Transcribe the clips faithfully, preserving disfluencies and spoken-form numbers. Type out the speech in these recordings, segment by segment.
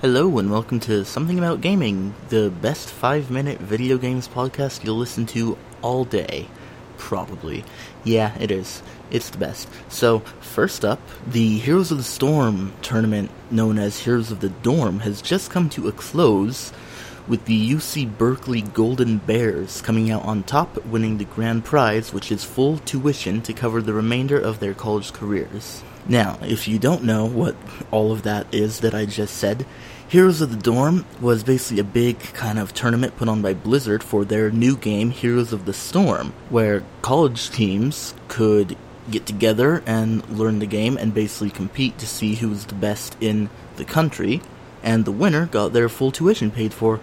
Hello and welcome to Something About Gaming, the best five minute video games podcast you'll listen to all day, probably. Yeah, it is. It's the best. So, first up, the Heroes of the Storm tournament, known as Heroes of the Dorm, has just come to a close, with the U C Berkeley Golden Bears coming out on top, winning the grand prize, which is full tuition to cover the remainder of their college careers. Now, if you don't know what all of that is that I just said, Heroes of the Dorm was basically a big kind of tournament put on by Blizzard for their new game, Heroes of the Storm, where college teams could get together and learn the game and basically compete to see who was the best in the country, and the winner got their full tuition paid for.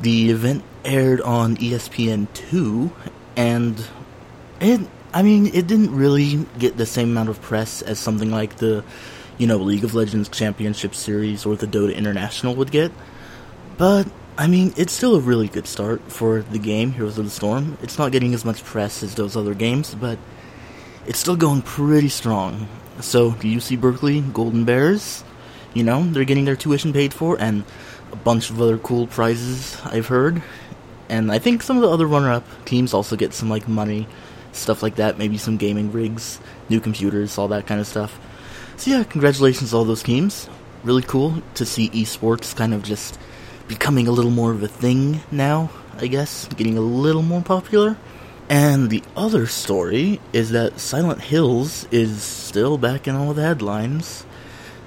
The event aired on E S P N two, and it... I mean, it didn't really get the same amount of press as something like the, you know, League of Legends Championship Series or the Dota International would get. But, I mean, it's still a really good start for the game, Heroes of the Storm. It's not getting as much press as those other games, but it's still going pretty strong. So, the U C Berkeley Golden Bears, you know, they're getting their tuition paid for and a bunch of other cool prizes, I've heard. And I think some of the other runner-up teams also get some, like, money, stuff like that, maybe some gaming rigs, new computers, all that kind of stuff. So yeah, congratulations to all those teams. Really cool to see esports kind of just becoming a little more of a thing now, I guess, getting a little more popular. And the other story is that Silent Hills is still back in all the headlines.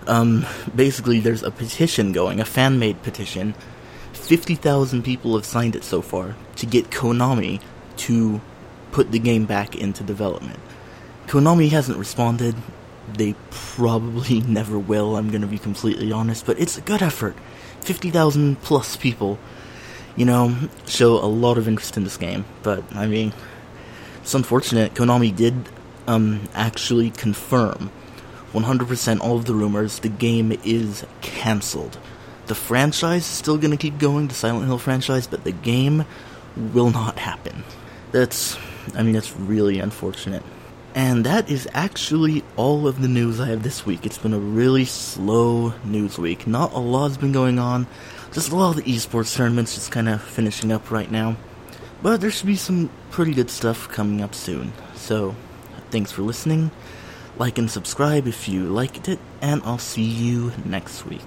Um, basically there's a petition going, a fan-made petition. fifty thousand people have signed it so far to get Konami to put the game back into development. Konami hasn't responded. They probably never will, I'm going to be completely honest, but it's a good effort. fifty thousand plus people, you know, show a lot of interest in this game, but, I mean, it's unfortunate. Konami did um, actually confirm one hundred percent all of the rumors. The game is cancelled. The franchise is still going to keep going, the Silent Hill franchise, but the game will not happen. That's, I mean, that's really unfortunate. And that is actually all of the news I have this week. It's been a really slow news week. Not a lot's been going on. Just a lot of the esports tournaments just kind of finishing up right now. But there should be some pretty good stuff coming up soon. So, thanks for listening. Like and subscribe if you liked it. And I'll see you next week.